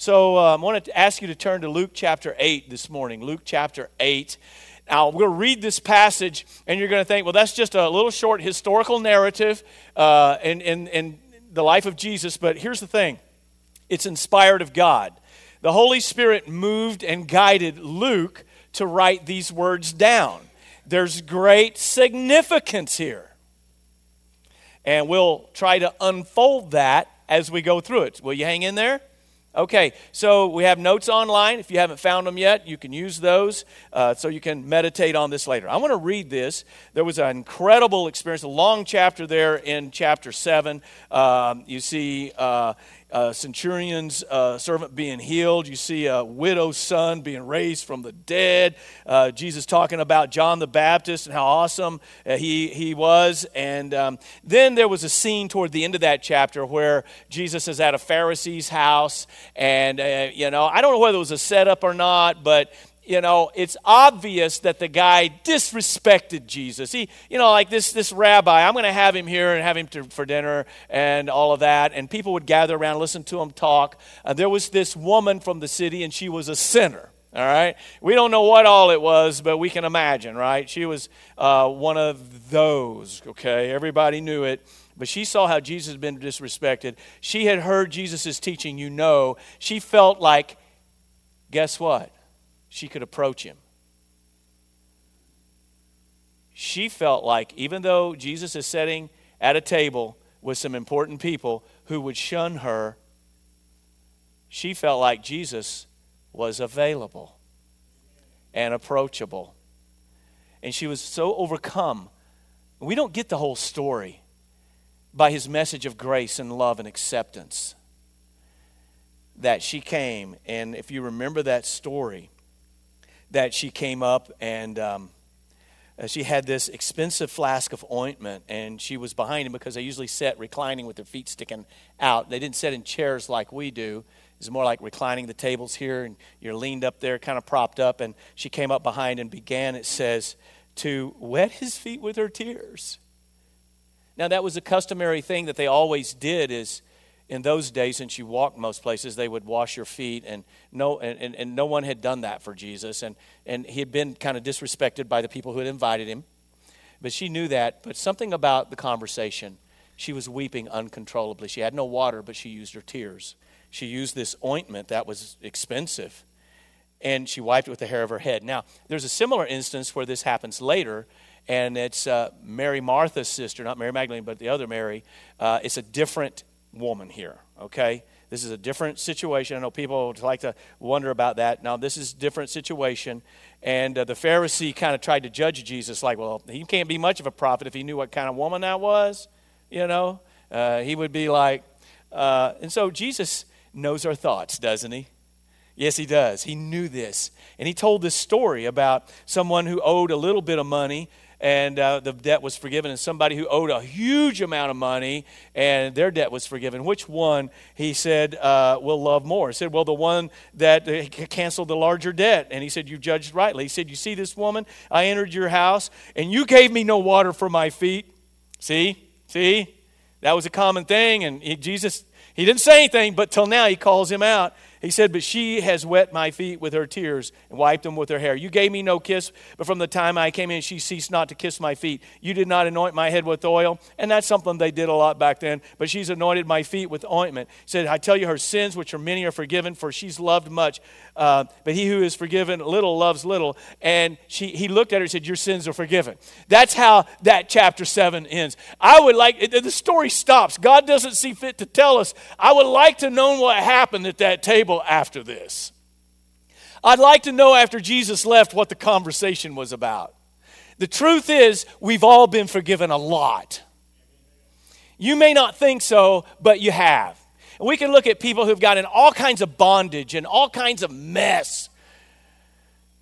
So I want to ask you to turn to Luke chapter 8 this morning. Luke chapter 8. Now, we're going to read this passage, and you're going to think, well, that's just a little short historical narrative in the life of Jesus. But here's the thing. It's inspired of God. The Holy Spirit moved and guided Luke to write these words down. There's great significance here. And we'll try to unfold that as we go through it. Will you hang in there? Okay, so we have notes online. If you haven't found them yet, you can use those so you can meditate on this later. I want to read this. There was an incredible experience, a long chapter there in chapter 7. You see centurion's servant being healed. You see a widow's son being raised from the dead. Jesus talking about John the Baptist and how awesome he was. And then there was a scene toward the end of that chapter where Jesus is at a Pharisee's house. And, I don't know whether it was a setup or not, but it's obvious that the guy disrespected Jesus. He, like this rabbi, I'm going to have him here and have him for dinner and all of that. And people would gather around, listen to him talk. There was this woman from the city, and she was a sinner. All right? We don't know what all it was, but we can imagine, right? She was one of those, okay? Everybody knew it. But she saw how Jesus had been disrespected. She had heard Jesus' teaching, She felt like, guess what? She could approach him. She felt like even though Jesus is sitting at a table with some important people who would shun her, she felt like Jesus was available and approachable. And she was so overcome. We don't get the whole story by his message of grace and love and acceptance that she came. And if you remember that story, that she came up and she had this expensive flask of ointment, and she was behind him because they usually sat reclining with their feet sticking out. They didn't sit in chairs like we do. It's more like reclining the tables here, and you're leaned up there, kind of propped up, and she came up behind and began, it says, to wet his feet with her tears. Now, that was a customary thing that they always did is, in those days, since you walked most places, they would wash your feet, and no one had done that for Jesus, and he had been kind of disrespected by the people who had invited him. But she knew that, but something about the conversation, she was weeping uncontrollably. She had no water, but she used her tears. She used this ointment that was expensive, and she wiped it with the hair of her head. Now, there's a similar instance where this happens later, and it's Mary, Martha's sister, not Mary Magdalene, but the other Mary. It's a different woman here, okay? This is a different situation. I know people like to wonder about that. Now, this is a different situation, and the Pharisee kind of tried to judge Jesus like, well, he can't be much of a prophet if he knew what kind of woman that was, He would be like, and so Jesus knows our thoughts, doesn't he? Yes, he does. He knew this, and he told this story about someone who owed a little bit of money, and the debt was forgiven, and somebody who owed a huge amount of money, and their debt was forgiven. Which one, he said, will love more? He said, well, the one that canceled the larger debt. And he said, you judged rightly. He said, you see this woman? I entered your house, and you gave me no water for my feet. See? That was a common thing, and Jesus, he didn't say anything, but till now he calls him out. He said, but she has wet my feet with her tears and wiped them with her hair. You gave me no kiss, but from the time I came in, she ceased not to kiss my feet. You did not anoint my head with oil. And that's something they did a lot back then. But she's anointed my feet with ointment. He said, I tell you, her sins, which are many, are forgiven, for she's loved much. But he who is forgiven little loves little. And he looked at her and said, your sins are forgiven. That's how that chapter 7 ends. The story stops. God doesn't see fit to tell us. I would like to know what happened at that table. After this, I'd like to know after Jesus left what the conversation was about. The truth is, we've all been forgiven a lot. You may not think so, but you have. And we can look at people who've gotten all kinds of bondage and all kinds of mess.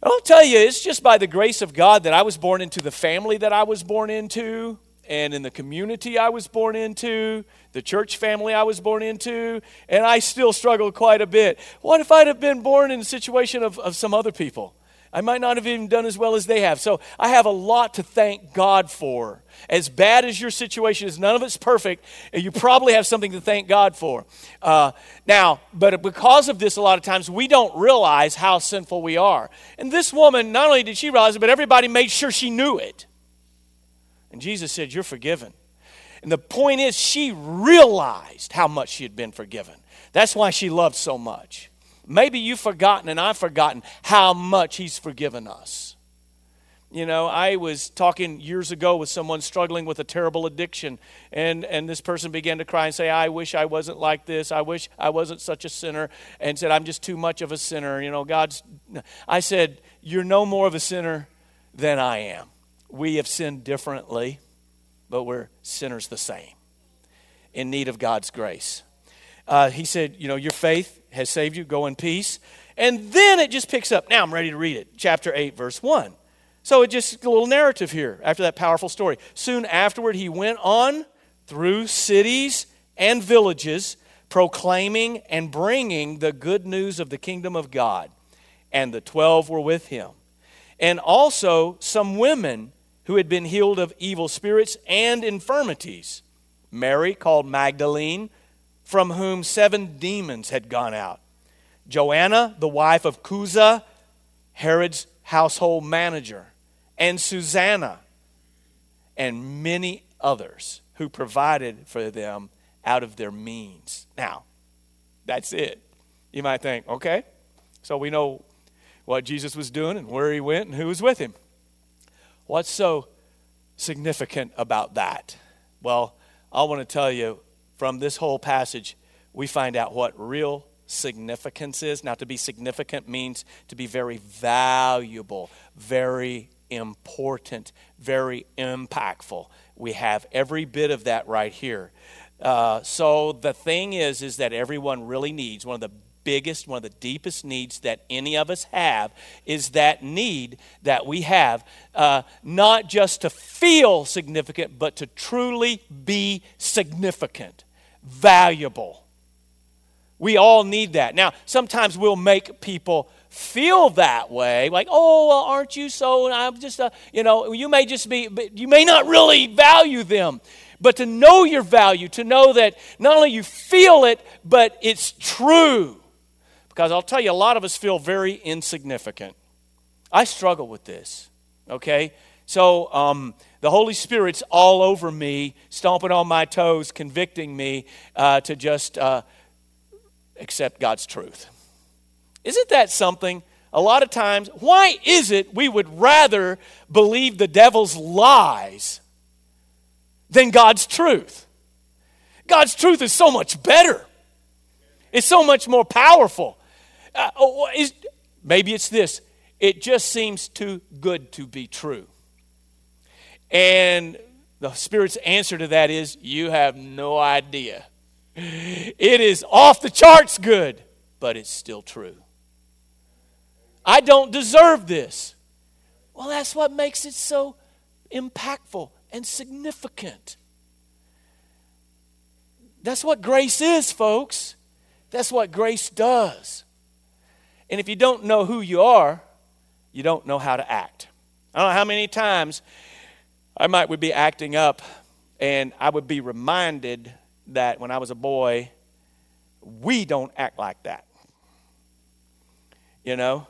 I'll tell you, it's just by the grace of God that I was born into the family that I was born into, and in the community I was born into, the church family I was born into, and I still struggled quite a bit. What if I'd have been born in a situation of some other people? I might not have even done as well as they have. So I have a lot to thank God for. As bad as your situation is, none of it's perfect, and you probably have something to thank God for. But because of this, a lot of times we don't realize how sinful we are. And this woman, not only did she realize it, but everybody made sure she knew it. And Jesus said, "You're forgiven." And the point is, she realized how much she had been forgiven. That's why she loved so much. Maybe you've forgotten, and I've forgotten, how much He's forgiven us. You know, I was talking years ago with someone struggling with a terrible addiction, and this person began to cry and say, "I wish I wasn't like this. I wish I wasn't such a sinner," and said, "I'm just too much of a sinner. You know, God's..." I said, "You're no more of a sinner than I am. We have sinned differently, but we're sinners the same, in need of God's grace." He said, "You know, your faith has saved you. Go in peace." And then it just picks up. Now I'm ready to read it. Chapter 8, verse 1. So it just a little narrative here after that powerful story. "Soon afterward, he went on through cities and villages, proclaiming and bringing the good news of the kingdom of God. And the 12 were with him. And also some women who had been healed of evil spirits and infirmities. Mary, called Magdalene, from whom 7 demons had gone out. Joanna, the wife of Cusa, Herod's household manager, and Susanna, and many others who provided for them out of their means." Now, that's it. You might think, okay, so we know what Jesus was doing and where he went and who was with him. What's so significant about that? Well, I want to tell you, from this whole passage, we find out what real significance is. Now, to be significant means to be very valuable, very important, very impactful. We have every bit of that right here. So the thing is that everyone really needs, one of the biggest, one of the deepest needs that any of us have is that need that we have not just to feel significant, but to truly be significant, valuable. We all need that. Now, sometimes we'll make people feel that way, like, "Oh, well, aren't you so?" And I'm just, you know, you may just be, but you may not really value them. But to know your value, to know that not only you feel it, but it's true. Because I'll tell you, a lot of us feel very insignificant. I struggle with this, okay? So the Holy Spirit's all over me, stomping on my toes, convicting me to just accept God's truth. Isn't that something? A lot of times, why is it we would rather believe the devil's lies than God's truth? God's truth is so much better. It's so much more powerful. Maybe it's this. It just seems too good to be true. And the Spirit's answer to that is, you have no idea. It is off the charts good, but it's still true. I don't deserve this. Well, that's what makes it so impactful and significant. That's what grace is, folks. That's what grace does. And if you don't know who you are, you don't know how to act. I don't know how many times I would be acting up, and I would be reminded that when I was a boy, we don't act like that. You know?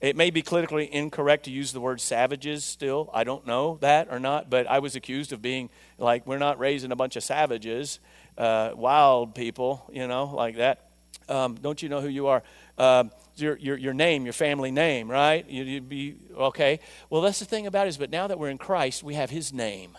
It may be politically incorrect to use the word savages still. I don't know that or not, but I was accused of being like, we're not raising a bunch of savages, wild people, you know, like that. Don't you know who you are? Your name, your family name, right? You'd be, okay. Well, that's the thing about it is, but now that we're in Christ, we have His name.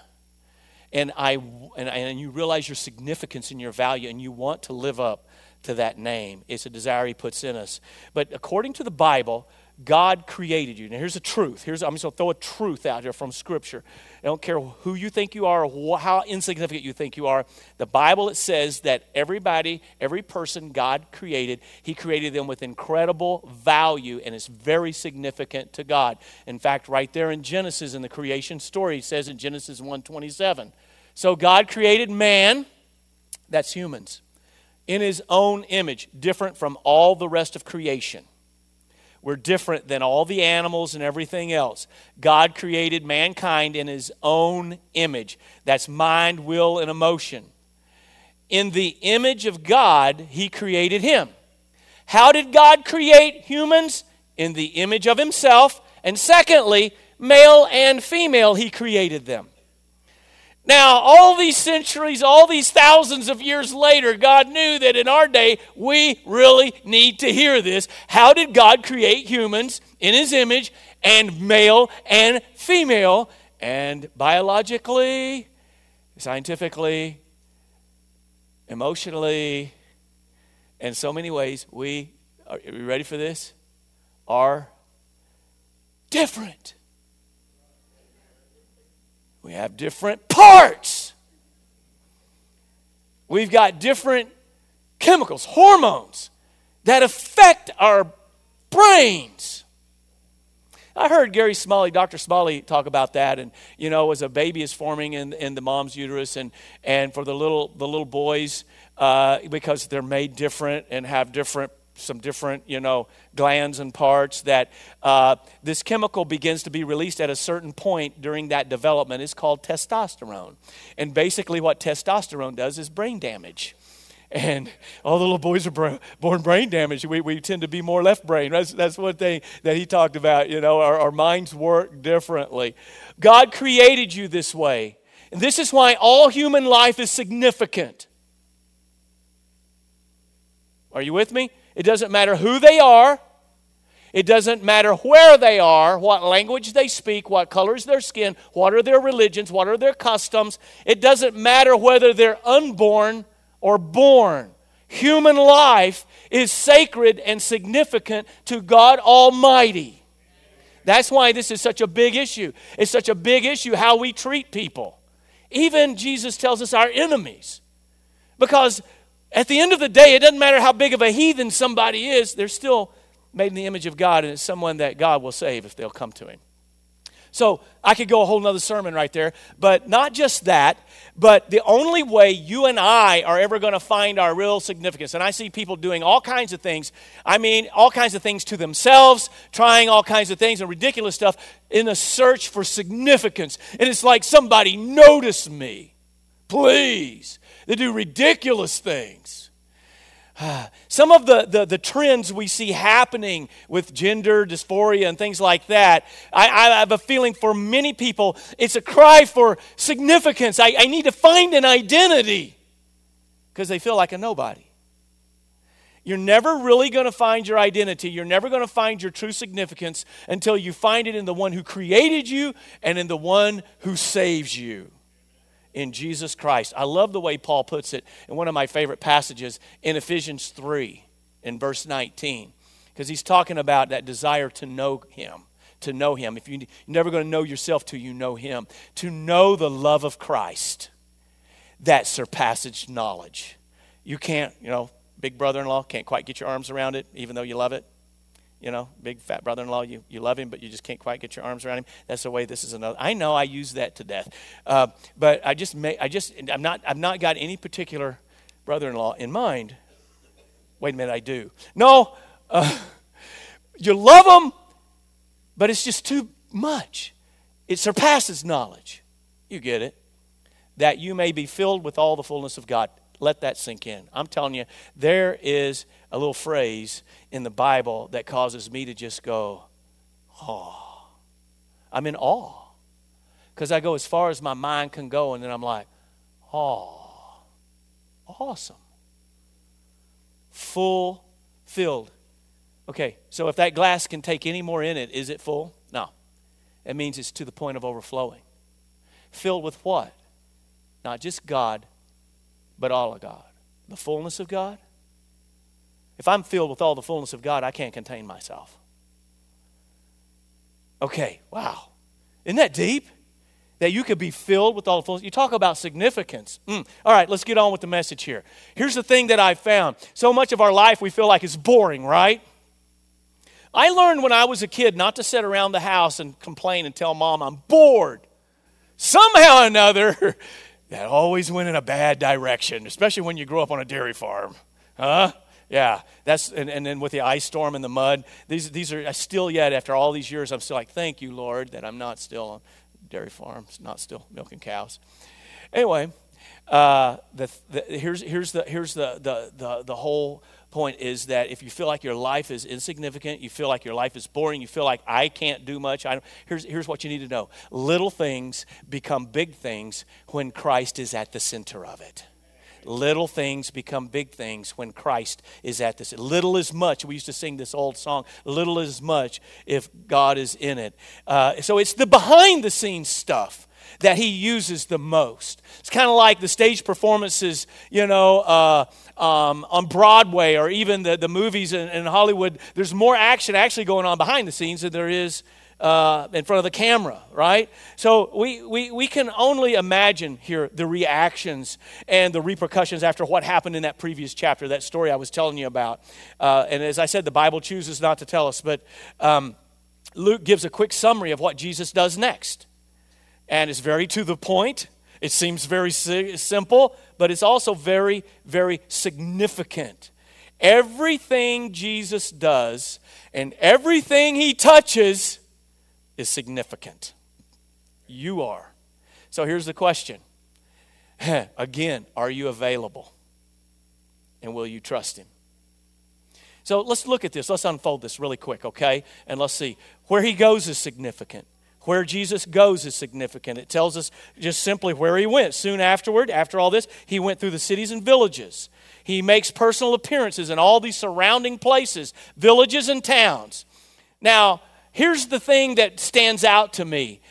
And you realize your significance and your value, and you want to live up to that name. It's a desire He puts in us. But according to the Bible, God created you. Now, here's the truth. I'm just going to throw a truth out here from Scripture. I don't care who you think you are or how insignificant you think you are. The Bible, it says that everybody, every person God created, He created them with incredible value, and it's very significant to God. In fact, right there in Genesis, in the creation story, it says in Genesis 1:27, so God created man, that's humans, in His own image, different from all the rest of creation. We're different than all the animals and everything else. God created mankind in his own image. That's mind, will, and emotion. In the image of God, he created him. How did God create humans? In the image of himself. And secondly, male and female, he created them. Now, all these centuries, all these thousands of years later, God knew that in our day, we really need to hear this. How did God create humans in his image, and male and female, and biologically, scientifically, emotionally, in so many ways, are you ready for this? Are different. We have different parts. We've got different chemicals, hormones that affect our brains. I heard Gary Smalley, Dr. Smalley, talk about that. And, you know, as a baby is forming in the mom's uterus, and for the little boys, because they're made different and have some different, you know, glands and parts, that this chemical begins to be released at a certain point during that development. It's called testosterone. And basically what testosterone does is brain damage. And all the little boys are born brain damaged. We tend to be more left brain. That's one thing that he talked about, you know, our minds work differently. God created you this way. And this is why all human life is significant. Are you with me? It doesn't matter who they are. It doesn't matter where they are, what language they speak, what color is their skin, what are their religions, what are their customs. It doesn't matter whether they're unborn or born. Human life is sacred and significant to God Almighty. That's why this is such a big issue. It's such a big issue how we treat people. Even Jesus tells us our enemies. Because at the end of the day, it doesn't matter how big of a heathen somebody is, they're still made in the image of God, and it's someone that God will save if they'll come to him. So I could go a whole nother sermon right there, but not just that, but the only way you and I are ever going to find our real significance, and I see people doing all kinds of things, I mean all kinds of things to themselves, trying all kinds of things and ridiculous stuff in a search for significance. And it's like, somebody notice me, please. They do ridiculous things. Some of the trends we see happening with gender dysphoria and things like that, I have a feeling for many people, it's a cry for significance. I need to find an identity, because they feel like a nobody. You're never really going to find your identity. You're never going to find your true significance until you find it in the one who created you and in the one who saves you. In Jesus Christ. I love the way Paul puts it in one of my favorite passages in Ephesians 3 in verse 19. Because he's talking about that desire to know him. To know him. If you're never going to know yourself till you know him. To know the love of Christ that surpasses knowledge. You can't, you know, big brother-in-law, can't quite get your arms around it even though you love it. You know, big fat brother-in-law, you love him, but you just can't quite get your arms around him. That's the way this is another. I know I use that to death, but I've not got any particular brother-in-law in mind. Wait a minute, I do. No, you love him, but it's just too much. It surpasses knowledge. You get it? That you may be filled with all the fullness of God. Let that sink in. I'm telling you, there is a little phrase in the Bible that causes me to just go, oh, I'm in awe. Because I go as far as my mind can go, and then I'm like, oh, awesome. Full, filled. Okay, so if that glass can take any more in it, is it full? No. It means it's to the point of overflowing. Filled with what? Not just God, but all of God. The fullness of God. If I'm filled with all the fullness of God, I can't contain myself. Okay, wow. Isn't that deep? That you could be filled with all the fullness. You talk about significance. All right, let's get on with the message here. Here's the thing that I found. So much of our life we feel like it's boring, right? I learned when I was a kid not to sit around the house and complain and tell mom I'm bored. Somehow or another, that always went in a bad direction, especially when you grow up on a dairy farm. Huh? Yeah, that's and then with the ice storm and the mud, these are still yet after all these years, I'm still like, thank you, Lord, that I'm not still on dairy farms, not still milking cows. Anyway, here's the whole point is that if you feel like your life is insignificant, you feel like your life is boring, you feel like I can't do much. Here's what you need to know: little things become big things when Christ is at the center of it. Little things become big things when Christ is at this. Little is much. We used to sing this old song, little is much if God is in it. So it's the behind-the-scenes stuff that he uses the most. It's kind of like the stage performances, on Broadway or even the movies in Hollywood. There's more action actually going on behind the scenes than there is in front of the camera, right? So we can only imagine here the reactions and the repercussions after what happened in that previous chapter, that story I was telling you about. And as I said, the Bible chooses not to tell us, but Luke gives a quick summary of what Jesus does next. And it's very to the point. It seems very simple, but it's also very, very significant. Everything Jesus does and everything he touches is significant. You are. So here's the question. Again, are you available? And will you trust him? So let's look at this. Let's unfold this really quick, okay? And let's see. Where he goes is significant. Where Jesus goes is significant. It tells us just simply where he went. Soon afterward, after all this, he went through the cities and villages. He makes personal appearances in all these surrounding places, villages and towns. Now, here's the thing that stands out to me.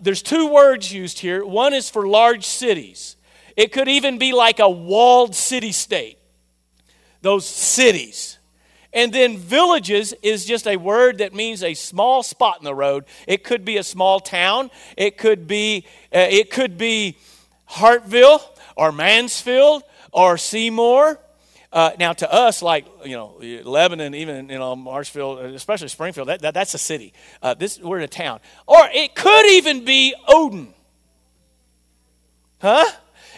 There's two words used here. One is for large cities. It could even be like a walled city-state, those cities. And then villages is just a word that means a small spot in the road. It could be a small town. It could be Hartville or Mansfield or Seymour. Now, to us, Lebanon, even, Marshfield, especially Springfield, that's a city. We're in a town. Or it could even be Odin. Huh?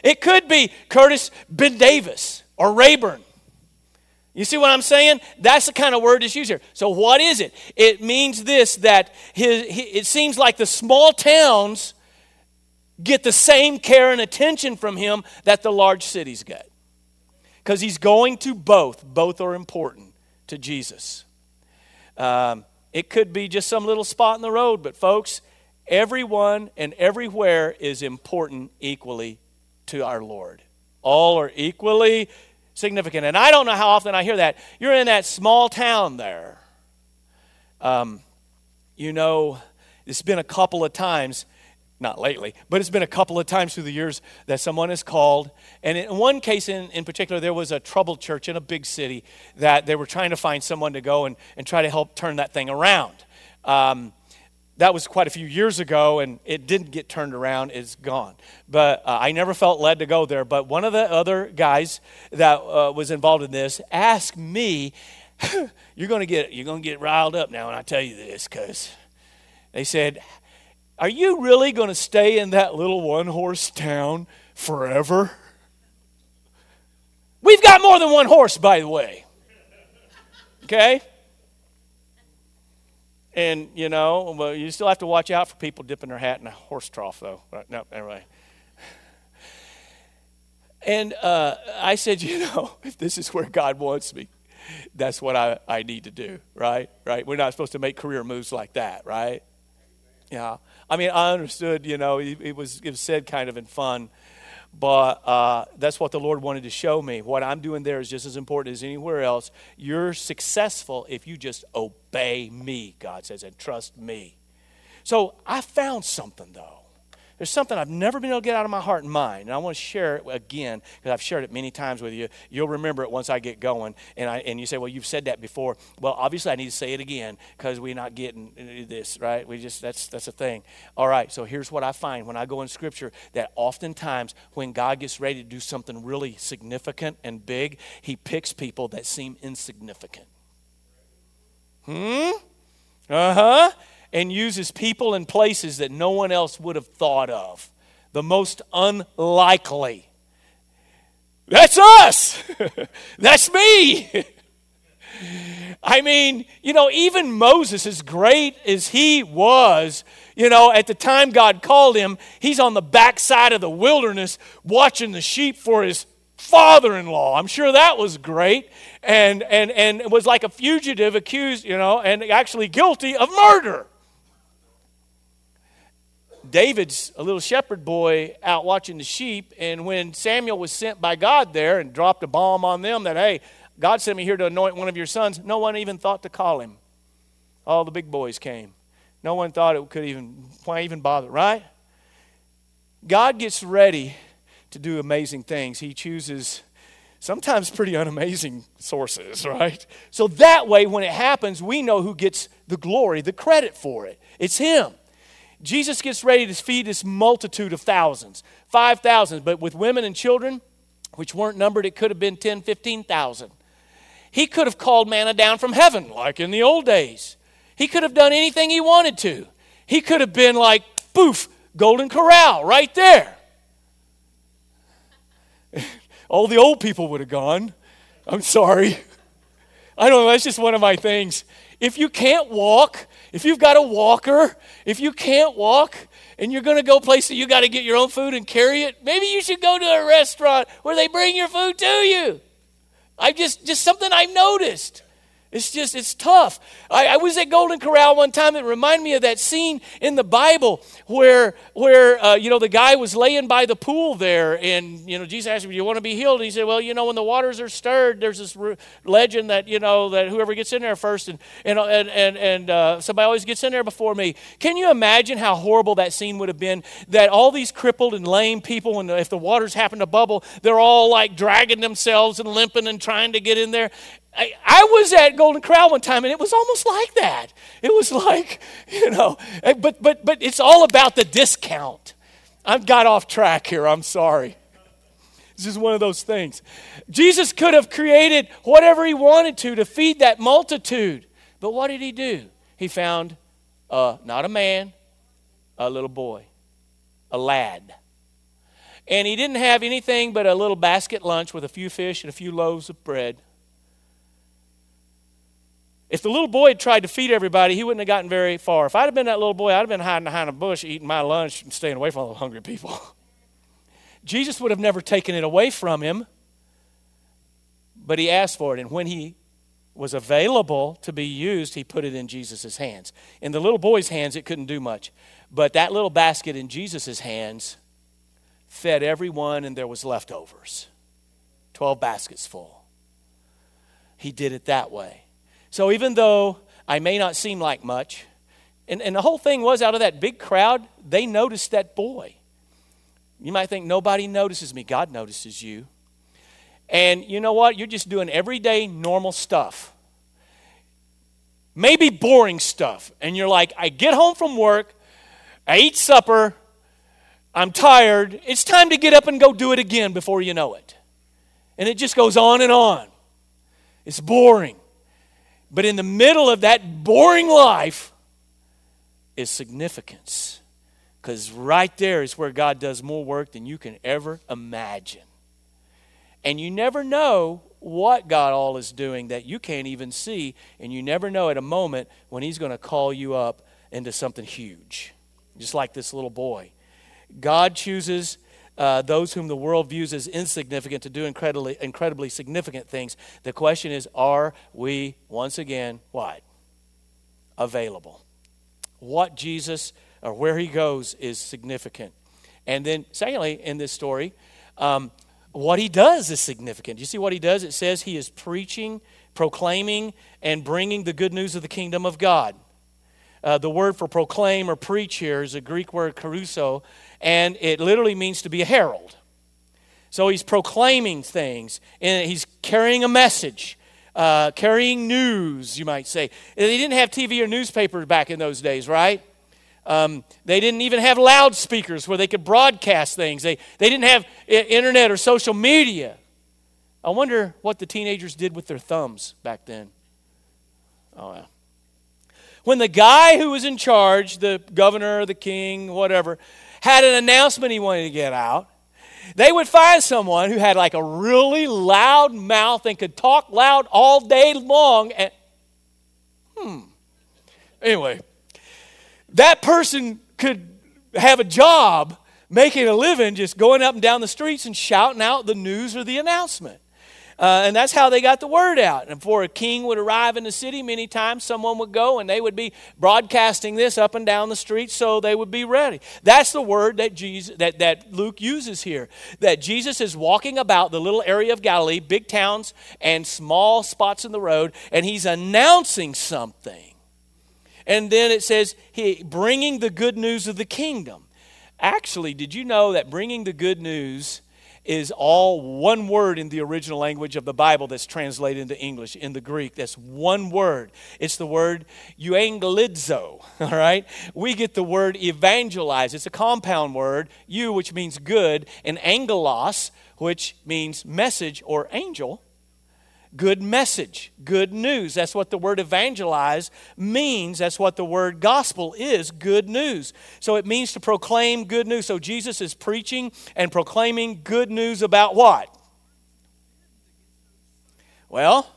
It could be Curtis Ben Davis or Rayburn. You see what I'm saying? That's the kind of word that's used here. So what is it? It means this, that it seems like the small towns get the same care and attention from him that the large cities get. Because he's going to both. Both are important to Jesus. It could be just some little spot in the road, but folks, everyone and everywhere is important equally to our Lord. All are equally significant. And I don't know how often I hear that. You're in that small town there. It's been a couple of times. Not lately, but it's been a couple of times through the years that someone has called. And in one case in particular, there was a troubled church in a big city that they were trying to find someone to go and try to help turn that thing around. That was quite a few years ago, and it didn't get turned around. It's gone. But I never felt led to go there. But one of the other guys that was involved in this asked me, you're going to get riled up now when I tell you this, because they said, are you really going to stay in that little one-horse town forever? We've got more than one horse, by the way. Okay? And, you still have to watch out for people dipping their hat in a horse trough, though. Right? No, anyway. And I said, if this is where God wants me, that's what I need to do, right? Right? We're not supposed to make career moves like that, right? Yeah. I mean, I understood, it was said kind of in fun, but that's what the Lord wanted to show me. What I'm doing there is just as important as anywhere else. You're successful if you just obey me, God says, and trust me. So I found something, though. There's something I've never been able to get out of my heart and mind, and I want to share it again because I've shared it many times with you. You'll remember it once I get going, and you say, well, you've said that before. Well, obviously, I need to say it again because we're not getting this, right? That's a thing. All right, so here's what I find when I go in Scripture, that oftentimes when God gets ready to do something really significant and big, he picks people that seem insignificant. Uh-huh. And uses people and places that no one else would have thought of. The most unlikely. That's us. That's me. I mean, you know, even Moses, as great as he was, you know, at the time God called him, he's on the backside of the wilderness watching the sheep for his father-in-law. I'm sure that was great. And was like a fugitive accused, you know, and actually guilty of murder. David's a little shepherd boy out watching the sheep, and when Samuel was sent by God there and dropped a bomb on them that, hey, God sent me here to anoint one of your sons, no one even thought to call him. All the big boys came. No one thought it could even, why even bother, right? God gets ready to do amazing things. He chooses sometimes pretty unamazing sources, right? So that way, when it happens, we know who gets the glory, the credit for it. It's him. Jesus gets ready to feed this multitude of thousands, 5,000, but with women and children, which weren't numbered, it could have been 10, 15,000. He could have called manna down from heaven, like in the old days. He could have done anything he wanted to. He could have been like, poof, Golden Corral, right there. All the old people would have gone. I'm sorry. I don't know, that's just one of my things. If you can't walk, if you've got a walker, if you can't walk and you're going to go places you got to get your own food and carry it, maybe you should go to a restaurant where they bring your food to you. I've just something I've noticed. It's tough. I was at Golden Corral one time. It reminded me of that scene in the Bible where you know, the guy was laying by the pool there, and, you know, Jesus asked him, do you want to be healed? And he said, well, you know, when the waters are stirred, there's this legend that, you know, that whoever gets in there first, and somebody always gets in there before me. Can you imagine how horrible that scene would have been, that all these crippled and lame people, and if the waters happen to bubble, they're all like dragging themselves and limping and trying to get in there? I was at Golden Corral one time, and it was almost like that. It was like, you know, but it's all about the discount. I've got off track here. I'm sorry. This is one of those things. Jesus could have created whatever he wanted to feed that multitude. But what did he do? He found not a man, a little boy, a lad. And he didn't have anything but a little basket lunch with a few fish and a few loaves of bread. If the little boy had tried to feed everybody, he wouldn't have gotten very far. If I'd have been that little boy, I'd have been hiding behind a bush, eating my lunch and staying away from all the hungry people. Jesus would have never taken it away from him, but he asked for it. And when he was available to be used, he put it in Jesus' hands. In the little boy's hands, it couldn't do much. But that little basket in Jesus' hands fed everyone, and there was leftovers. 12 baskets full. He did it that way. So even though I may not seem like much, and the whole thing was, out of that big crowd, they noticed that boy. You might think, nobody notices me. God notices you. And you know what? You're just doing everyday normal stuff. Maybe boring stuff. And you're like, I get home from work, I eat supper, I'm tired. It's time to get up and go do it again before you know it. And it just goes on and on. It's boring. But in the middle of that boring life is significance. Because right there is where God does more work than you can ever imagine. And you never know what God all is doing that you can't even see. And you never know at a moment when he's going to call you up into something huge. Just like this little boy. God chooses those whom the world views as insignificant to do incredibly significant things. The question is, are we, once again, what? Available. What Jesus, or where he goes, is significant. And then, secondly, in this story, what he does is significant. You see what he does? It says he is preaching, proclaiming, and bringing the good news of the kingdom of God. The word for proclaim or preach here is a Greek word, caruso, and it literally means to be a herald. So he's proclaiming things, and he's carrying a message, carrying news, you might say. They didn't have TV or newspapers back in those days, right? They didn't even have loudspeakers where they could broadcast things. They didn't have internet or social media. I wonder what the teenagers did with their thumbs back then. Oh, yeah. When the guy who was in charge, the governor, the king, whatever, had an announcement he wanted to get out, They would find someone who had like a really loud mouth and could talk loud all day long. And Anyway, that person could have a job making a living just going up and down the streets and shouting out the news or the announcement. And that's how they got the word out. And before a king would arrive in the city, many times someone would go and they would be broadcasting this up and down the street so they would be ready. That's the word that that Luke uses here, that Jesus is walking about the little area of Galilee, big towns and small spots in the road, and he's announcing something. And then it says, bringing the good news of the kingdom. Actually, did you know that bringing the good news is all one word in the original language of the Bible that's translated into English? In the Greek, that's one word. It's the word euangelizo, all right? We get the word evangelize. It's a compound word, eu, which means good, and angelos, which means message or angel. Good message, good news. That's what the word evangelize means. That's what the word gospel is, good news. So it means to proclaim good news. So Jesus is preaching and proclaiming good news about what? Well,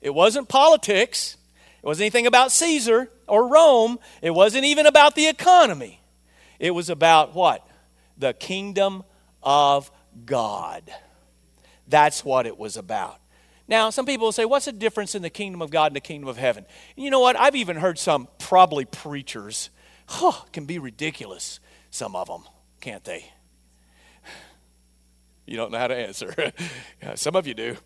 it wasn't politics. It wasn't anything about Caesar or Rome. It wasn't even about the economy. It was about what? The kingdom of God. That's what it was about. Now, some people will say, what's the difference in the kingdom of God and the kingdom of heaven? And you know what? I've even heard some probably preachers, can be ridiculous, some of them, can't they? You don't know how to answer. Some of you do.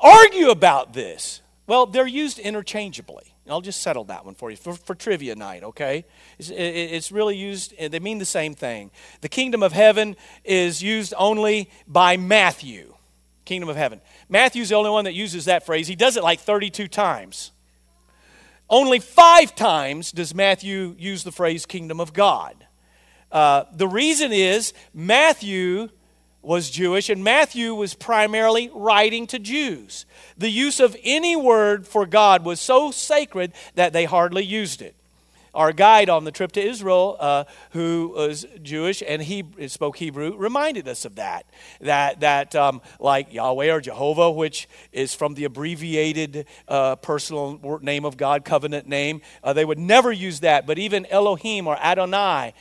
Argue about this. Well, they're used interchangeably. I'll just settle that one for you for trivia night, okay? It's really used, they mean the same thing. The kingdom of heaven is used only by Matthew. Kingdom of heaven. Matthew's the only one that uses that phrase. He does it like 32 times. Only 5 times does Matthew use the phrase kingdom of God. The reason is Matthew was Jewish, and Matthew was primarily writing to Jews. The use of any word for God was so sacred that they hardly used it. Our guide on the trip to Israel, who was Jewish and he spoke Hebrew, reminded us of that. That like Yahweh or Jehovah, which is from the abbreviated personal name of God, covenant name, they would never use that. But even Elohim or Adonai,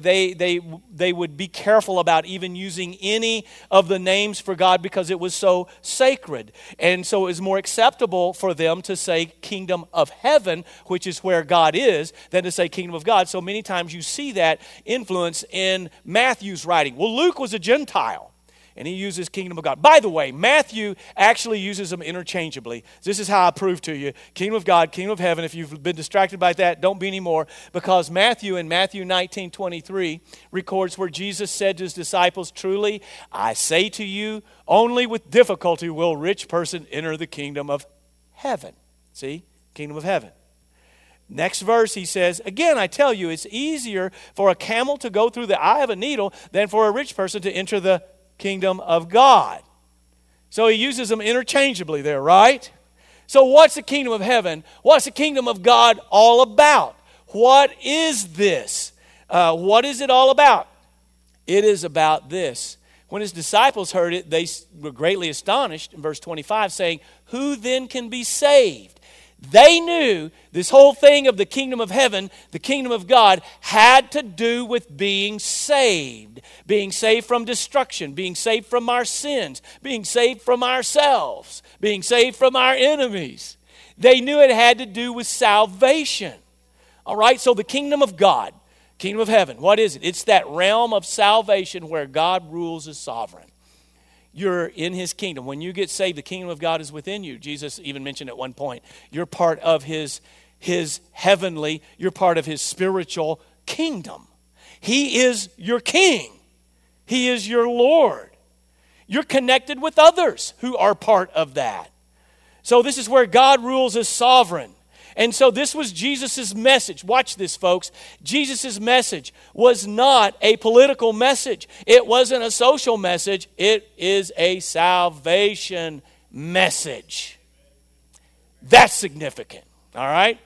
they would be careful about even using any of the names for God because it was so sacred. And so it was more acceptable for them to say kingdom of heaven, which is where God is, than to say kingdom of God. So many times you see that influence in Matthew's writing. Well, Luke was a Gentile, and he uses kingdom of God. By the way, Matthew actually uses them interchangeably. This is how I prove to you, kingdom of God, kingdom of heaven. If you've been distracted by that, don't be anymore, because Matthew in Matthew 19:23 records where Jesus said to his disciples, "Truly, I say to you, only with difficulty will a rich person enter the kingdom of heaven." See? Kingdom of heaven. Next verse, he says, "Again, I tell you, it's easier for a camel to go through the eye of a needle than for a rich person to enter the kingdom of God." So he uses them interchangeably there, right? So what's the kingdom of heaven? What's the kingdom of God all about? What is this? What is it all about? It is about this. When his disciples heard it, they were greatly astonished, in verse 25, saying, "Who then can be saved?" They knew this whole thing of the kingdom of heaven, the kingdom of God, had to do with being saved from destruction, being saved from our sins, being saved from ourselves, being saved from our enemies. They knew it had to do with salvation. All right, so the kingdom of God, kingdom of heaven, what is it? It's that realm of salvation where God rules as sovereign. You're in his kingdom. When you get saved, the kingdom of God is within you. Jesus even mentioned at one point, you're part of his heavenly, you're part of his spiritual kingdom. He is your king. He is your Lord. You're connected with others who are part of that. So this is where God rules as sovereign. And so this was Jesus' message. Watch this, folks. Jesus' message was not a political message. It wasn't a social message. It is a salvation message. That's significant, all right?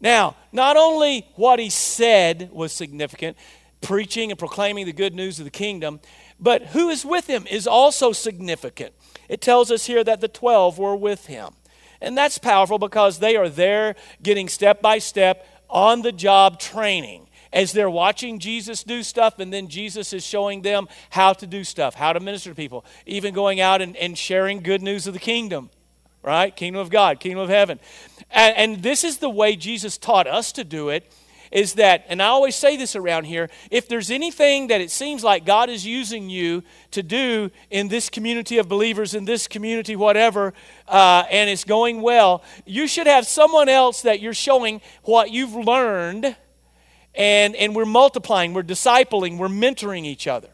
Now, not only what he said was significant, preaching and proclaiming the good news of the kingdom, But who is with him is also significant. It tells us here that the 12 were with him. And that's powerful because they are there getting step by step on the job training as they're watching Jesus do stuff, and then Jesus is showing them how to do stuff, how to minister to people, even going out and sharing good news of the kingdom, right? Kingdom of God, kingdom of heaven. And this is the way Jesus taught us to do it, is that, and I always say this around here, if there's anything that it seems like God is using you to do in this community of believers, in this community, whatever, and it's going well, you should have someone else that you're showing what you've learned, and we're multiplying, we're discipling, we're mentoring each other.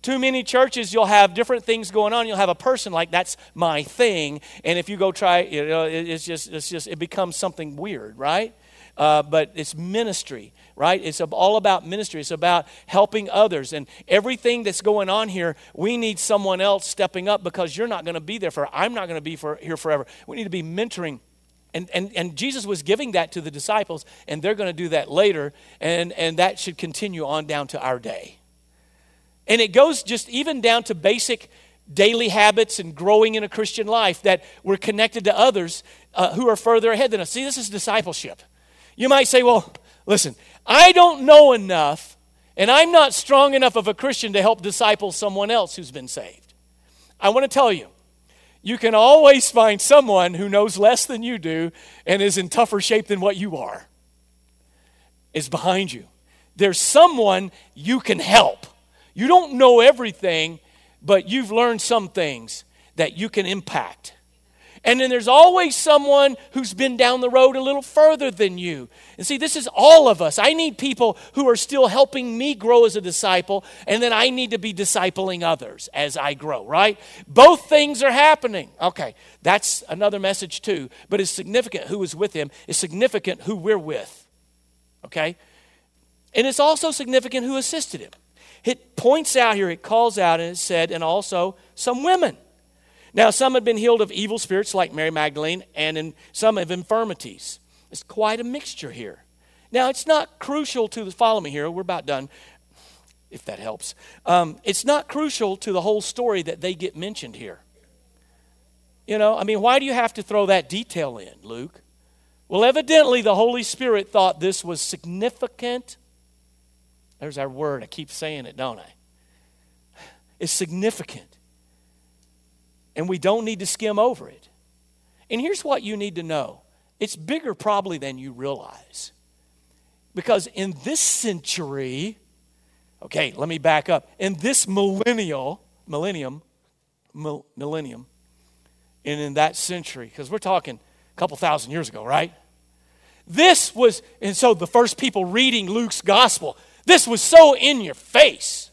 Too many churches, you'll have different things going on. You'll have a person like, that's my thing. And if you go try, you know, it's just it becomes something weird, right? But it's ministry, right? It's all about ministry. It's about helping others. And everything that's going on here, we need someone else stepping up, because you're not going to be there for, I'm not going to be for here forever. We need to be mentoring. And Jesus was giving that to the disciples, and they're going to do that later. And that should continue on down to our day. And it goes just even down to basic daily habits and growing in a Christian life, that we're connected to others who are further ahead than us. See, this is discipleship. You might say, well, listen, I don't know enough, and I'm not strong enough of a Christian to help disciple someone else who's been saved. I want to tell you, you can always find someone who knows less than you do and is in tougher shape than what you are. It's behind you. There's someone you can help. You don't know everything, but you've learned some things that you can impact. And then there's always someone who's been down the road a little further than you. And see, this is all of us. I need people who are still helping me grow as a disciple, and then I need to be discipling others as I grow, right? Both things are happening. Okay, that's another message too, but it's significant who is with him. It's significant who we're with, okay? And it's also significant who assisted him. It points out here, it calls out, and it said, and also some women. Now, some had been healed of evil spirits like Mary Magdalene, and some of infirmities. It's quite a mixture here. Now, it's not crucial to the, follow me here, we're about done, if that helps. It's not crucial to the whole story that they get mentioned here. You know, I mean, why do you have to throw that detail in, Luke? Well, evidently, the Holy Spirit thought this was significant. There's our word. I keep saying it, don't I? It's significant. And we don't need to skim over it. And here's what you need to know. It's bigger probably than you realize. Because in this century, okay, let me back up. In this millennium, and in that century, because we're talking a couple thousand years ago, right? This was, and so the first people reading Luke's gospel, this was so in your face,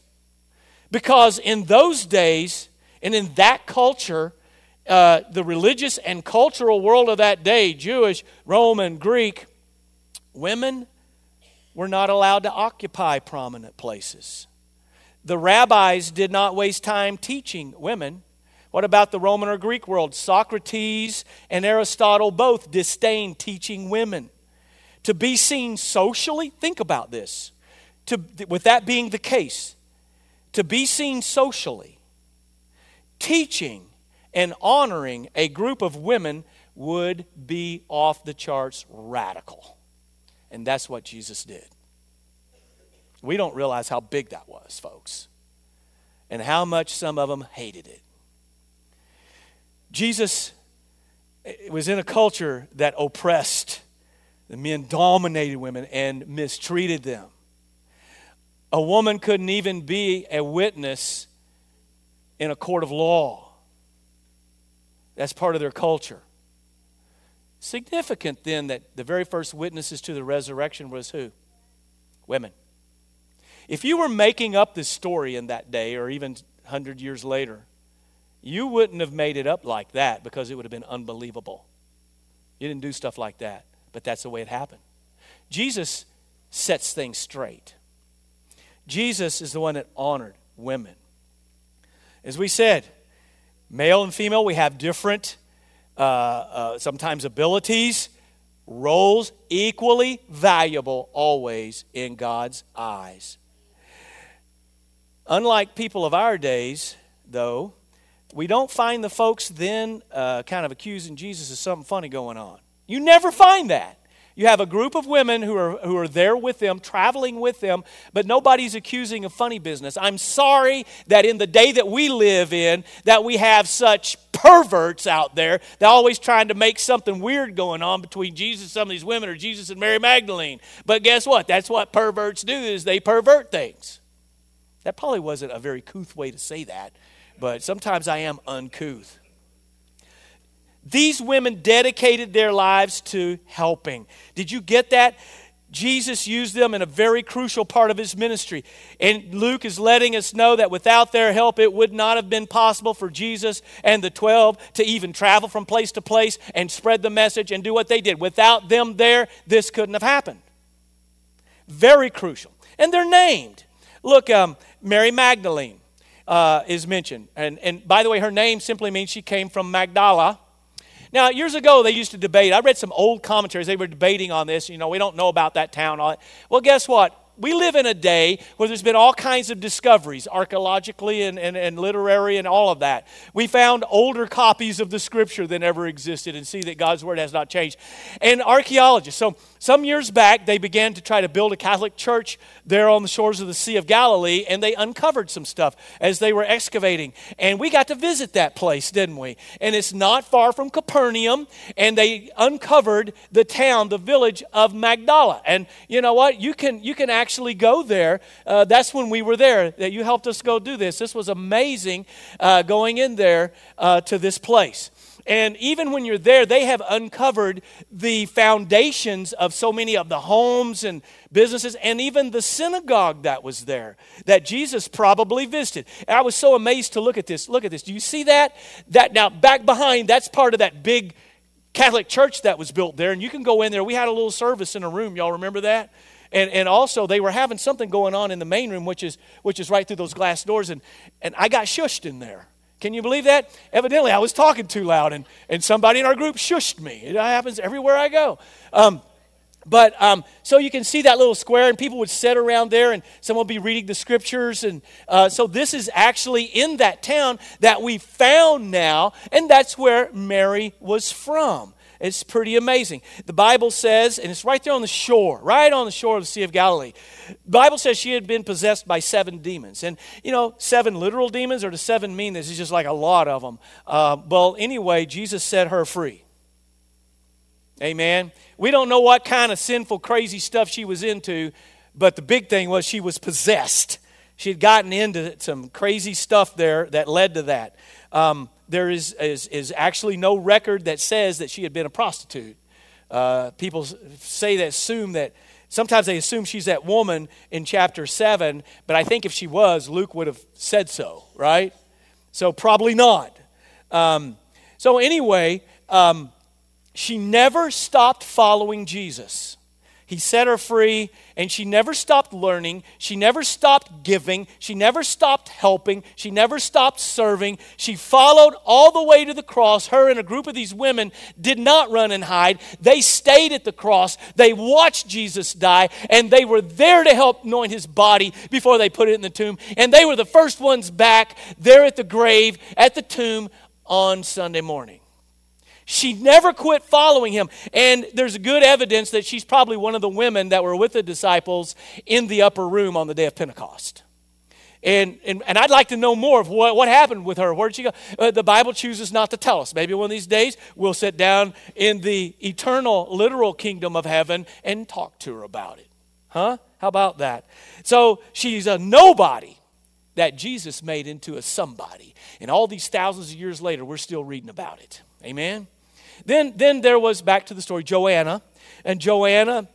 because in those days and in that culture, the religious and cultural world of that day, Jewish, Roman, Greek, women were not allowed to occupy prominent places. The rabbis did not waste time teaching women. What about the Roman or Greek world? Socrates and Aristotle both disdained teaching women. To be seen socially, think about this. With that being the case, to be seen socially, teaching and honoring a group of women would be off the charts radical. And that's what Jesus did. We don't realize how big that was, folks, and how much some of them hated it. Jesus was in a culture that oppressed the men, dominated women, and mistreated them. A woman couldn't even be a witness in a court of law. That's part of their culture. Significant then that the very first witnesses to the resurrection was who? Women. If you were making up this story in that day, or even 100 years later, you wouldn't have made it up like that, because it would have been unbelievable. You didn't do stuff like that, but that's the way it happened. Jesus sets things straight. Jesus is the one that honored women. As we said, male and female, we have different, sometimes abilities, roles, equally valuable always in God's eyes. Unlike people of our days, though, we don't find the folks then kind of accusing Jesus of something funny going on. You never find that. You have a group of women who are there with them, traveling with them, but nobody's accusing of funny business. I'm sorry that in the day that we live in, that we have such perverts out there. They're always trying to make something weird going on between Jesus and some of these women, or Jesus and Mary Magdalene. But guess what? That's what perverts do, is they pervert things. That probably wasn't a very couth way to say that, but sometimes I am uncouth. These women dedicated their lives to helping. Did you get that? Jesus used them in a very crucial part of his ministry. And Luke is letting us know that without their help, it would not have been possible for Jesus and the 12 to even travel from place to place and spread the message and do what they did. Without them there, this couldn't have happened. Very crucial. And they're named. Look, Mary Magdalene is mentioned. And by the way, her name simply means she came from Magdala. Now, years ago, they used to debate. I read some old commentaries. They were debating on this. You know, we don't know about that town. All that. Well, guess what? We live in a day where there's been all kinds of discoveries, archaeologically and literary and all of that. We found older copies of the Scripture than ever existed and see that God's Word has not changed. And archaeologists. So some years back, they began to try to build a Catholic church there on the shores of the Sea of Galilee, and they uncovered some stuff as they were excavating. And we got to visit that place, didn't we? And it's not far from Capernaum, and they uncovered the town, the village of Magdala. And you know what? You can actually go there. That's when we were there, that you helped us go do this. This was amazing going in there to this place. And even when you're there, they have uncovered the foundations of so many of the homes and businesses, and even the synagogue that was there that Jesus probably visited. And I was so amazed to look at this. Look at this. Do you see that? That now back behind, that's part of that big Catholic church that was built there. And you can go in there. We had a little service in a room. Y'all remember that? And also, they were having something going on in the main room, which is right through those glass doors. And I got shushed in there. Can you believe that? Evidently, I was talking too loud, and somebody in our group shushed me. It happens everywhere I go. So you can see that little square, and people would sit around there, and someone would be reading the Scriptures. And so this is actually in that town that we found now, and that's where Mary was from. It's pretty amazing. The Bible says, and it's right there on the shore, right on the shore of the Sea of Galilee. The Bible says she had been possessed by 7 demons. And, you know, 7 literal demons, or does 7 mean this? It's just like a lot of them. Well, anyway, Jesus set her free. Amen. We don't know what kind of sinful, crazy stuff she was into, but the big thing was she was possessed. She had gotten into some crazy stuff there that led to that. There is actually no record that says that she had been a prostitute. People say that, assume that, sometimes they assume she's that woman in chapter 7, but I think if she was, Luke would have said so, right? So probably not. She never stopped following Jesus. He set her free, and she never stopped learning. She never stopped giving. She never stopped helping. She never stopped serving. She followed all the way to the cross. Her and a group of these women did not run and hide. They stayed at the cross. They watched Jesus die, and they were there to help anoint his body before they put it in the tomb. And they were the first ones back there at the grave, at the tomb on Sunday morning. She never quit following him. And there's good evidence that she's probably one of the women that were with the disciples in the upper room on the day of Pentecost. And I'd like to know more of what happened with her. Where did she go? The Bible chooses not to tell us. Maybe one of these days we'll sit down in the eternal, literal kingdom of heaven and talk to her about it. Huh? How about that? So she's a nobody that Jesus made into a somebody. And all these thousands of years later, we're still reading about it. Amen? Then there was, back to the story, Joanna. And Joanna,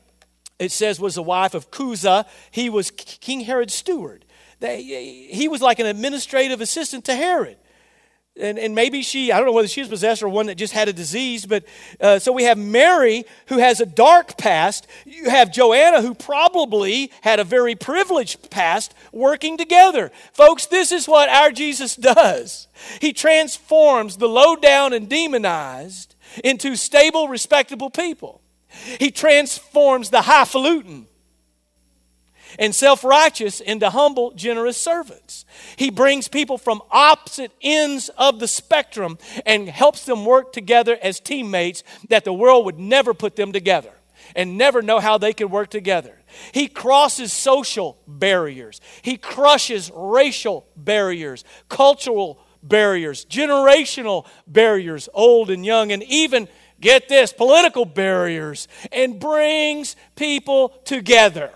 it says, was the wife of Cusa. He was King Herod's steward. He was like an administrative assistant to Herod. And maybe I don't know whether she was possessed or one that just had a disease, but so we have Mary, who has a dark past. You have Joanna, who probably had a very privileged past, working together. Folks, this is what our Jesus does. He transforms the low down and demonized into stable, respectable people. He transforms the highfalutin and self-righteous into humble, generous servants. He brings people from opposite ends of the spectrum and helps them work together as teammates that the world would never put them together and never know how they could work together. He crosses social barriers. He crushes racial barriers, cultural barriers, generational barriers, old and young, and even, get this, political barriers, and brings people together.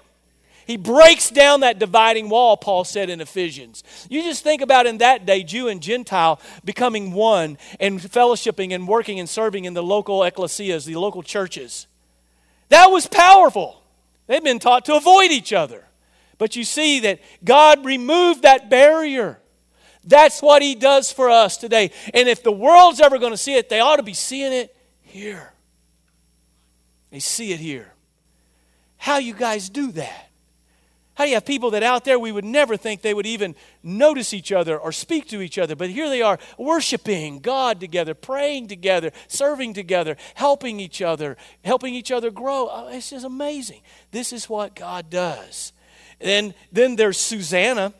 He breaks down that dividing wall, Paul said in Ephesians. You just think about in that day, Jew and Gentile becoming one and fellowshipping and working and serving in the local ecclesias, the local churches. That was powerful. They'd been taught to avoid each other. But you see that God removed that barrier. That's what He does for us today. And if the world's ever going to see it, they ought to be seeing it here. They see it here. How you guys do that? How do you have people that out there we would never think they would even notice each other or speak to each other, but here they are worshiping God together, praying together, serving together, helping each other grow. Oh, it's just amazing. This is what God does. And then there's Susanna,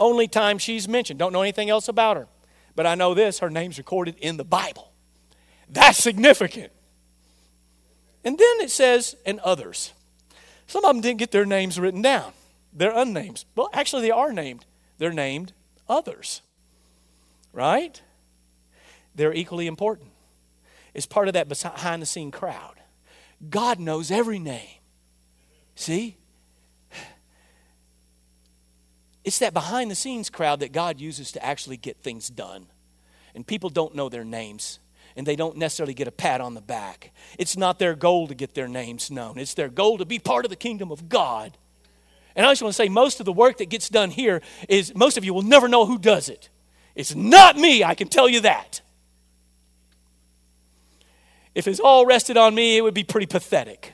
only time she's mentioned. Don't know anything else about her, but I know this, her name's recorded in the Bible. That's significant. And then it says, and others. Some of them didn't get their names written down. They're unnamed. Well, actually, they are named. They're named others, right? They're equally important. It's part of that behind-the-scene crowd. God knows every name. See? It's that behind-the-scenes crowd that God uses to actually get things done. And people don't know their names, and they don't necessarily get a pat on the back. It's not their goal to get their names known. It's their goal to be part of the kingdom of God. And I just want to say, most of the work that gets done here is, most of you will never know who does it. It's not me, I can tell you that. If it's all rested on me, it would be pretty pathetic.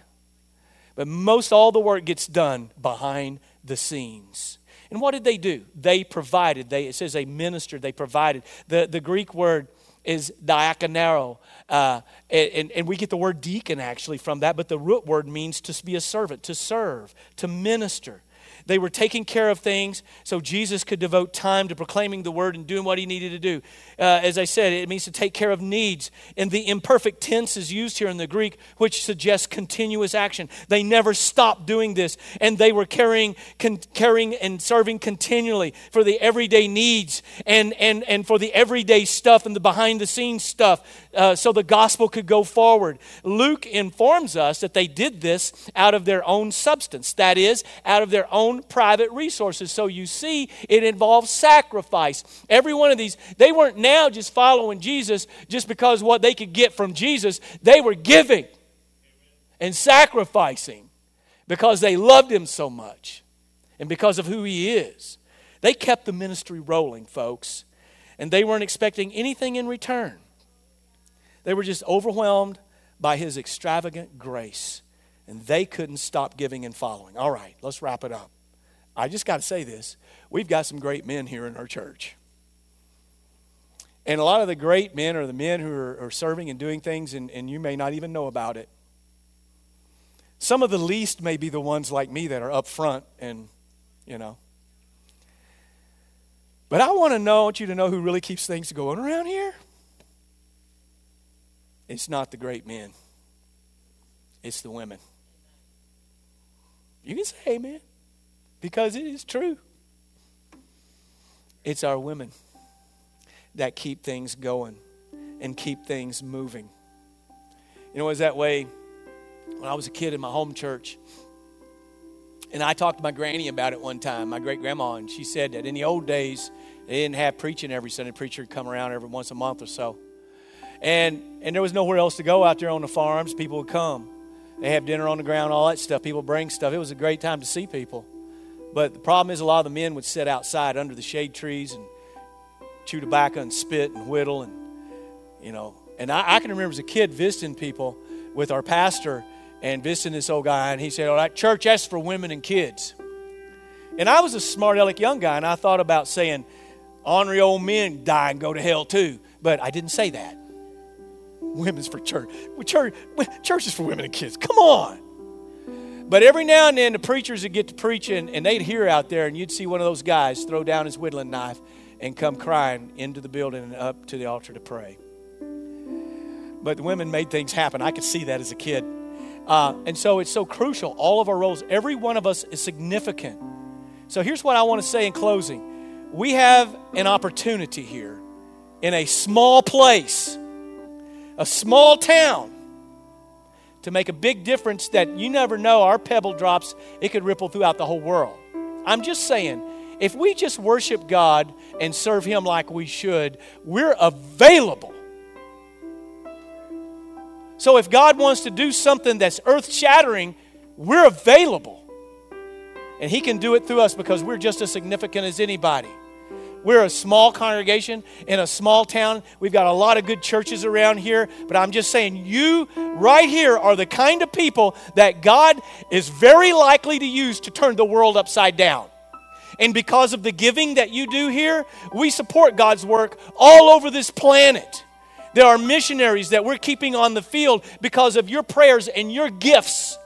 But most all the work gets done behind the scenes. And what did they do? They provided. It says they ministered, they provided. The Greek word is diakonero, and we get the word deacon actually from that, but the root word means to be a servant, to serve, to minister. They were taking care of things so Jesus could devote time to proclaiming the word and doing what He needed to do. As I said, it means to take care of needs. And the imperfect tense is used here in the Greek, which suggests continuous action. They never stopped doing this. And they were caring and serving continually for the everyday needs and for the everyday stuff and the behind-the-scenes stuff so the gospel could go forward. Luke informs us that they did this out of their own substance. That is, out of their own private resources. So you see, it involves sacrifice. Every one of these, they weren't now just following Jesus just because what they could get from Jesus. They were giving and sacrificing because they loved Him so much and because of who He is. They kept the ministry rolling, folks, and they weren't expecting anything in return. They were just overwhelmed by His extravagant grace. And they couldn't stop giving and following. All right, let's wrap it up. I just got to say this. We've got some great men here in our church. And a lot of the great men are the men who are serving and doing things, and you may not even know about it. Some of the least may be the ones like me that are up front and, you know. But I want you to know who really keeps things going around here. It's not the great men. It's the women. You can say amen, because it is true. It's our women that keep things going and keep things moving. You know, it was that way when I was a kid in my home church. And I talked to my granny about it one time, my great-grandma, and she said that in the old days, they didn't have preaching every Sunday. The preacher would come around every once a month or so. And there was nowhere else to go out there on the farms. People would come. They have dinner on the ground, all that stuff. People bring stuff. It was a great time to see people. But the problem is a lot of the men would sit outside under the shade trees and chew tobacco and spit and whittle. And, you know, and I can remember as a kid visiting people with our pastor and visiting this old guy. And he said, "All right, church, that's for women and kids." And I was a smart aleck young guy, and I thought about saying, "Ornery old men die and go to hell too." But I didn't say that. Women's for church. Church is for women and kids. Come on. But every now and then the preachers would get to preaching and they'd hear out there and you'd see one of those guys throw down his whittling knife and come crying into the building and up to the altar to pray. But the women made things happen. I could see that as a kid. And so it's so crucial. All of our roles, every one of us is significant. So here's what I want to say in closing. We have an opportunity here in a small place, a small town, to make a big difference that you never know. Our pebble drops, it could ripple throughout the whole world. I'm just saying, if we just worship God and serve Him like we should, we're available. So if God wants to do something that's earth-shattering, we're available. And He can do it through us because we're just as significant as anybody. We're a small congregation in a small town. We've got a lot of good churches around here. But I'm just saying, you right here are the kind of people that God is very likely to use to turn the world upside down. And because of the giving that you do here, we support God's work all over this planet. There are missionaries that we're keeping on the field because of your prayers and your gifts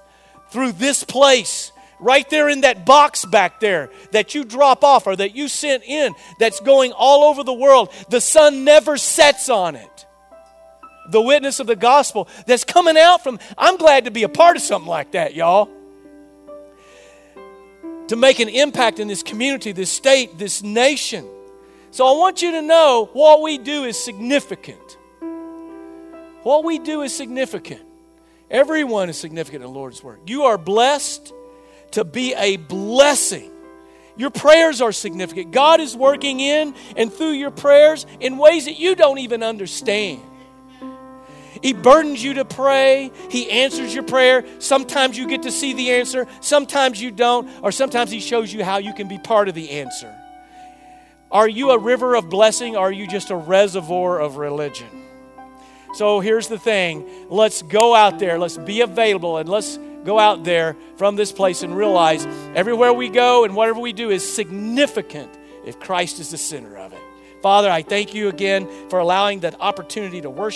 through this place. Right there in that box back there that you drop off or that you sent in, that's going all over the world. The sun never sets on it. The witness of the gospel that's coming out from, I'm glad to be a part of something like that, y'all. To make an impact in this community, this state, this nation. So I want you to know what we do is significant. What we do is significant. Everyone is significant in the Lord's work. You are blessed to be a blessing. Your prayers are significant. God is working in and through your prayers in ways that you don't even understand. He burdens you to pray. He answers your prayer. Sometimes you get to see the answer. Sometimes you don't. Or sometimes He shows you how you can be part of the answer. Are you a river of blessing? Or are you just a reservoir of religion? So here's the thing. Let's go out there. Let's be available. And let's go out there from this place and realize everywhere we go and whatever we do is significant if Christ is the center of it. Father, I thank You again for allowing that opportunity to worship.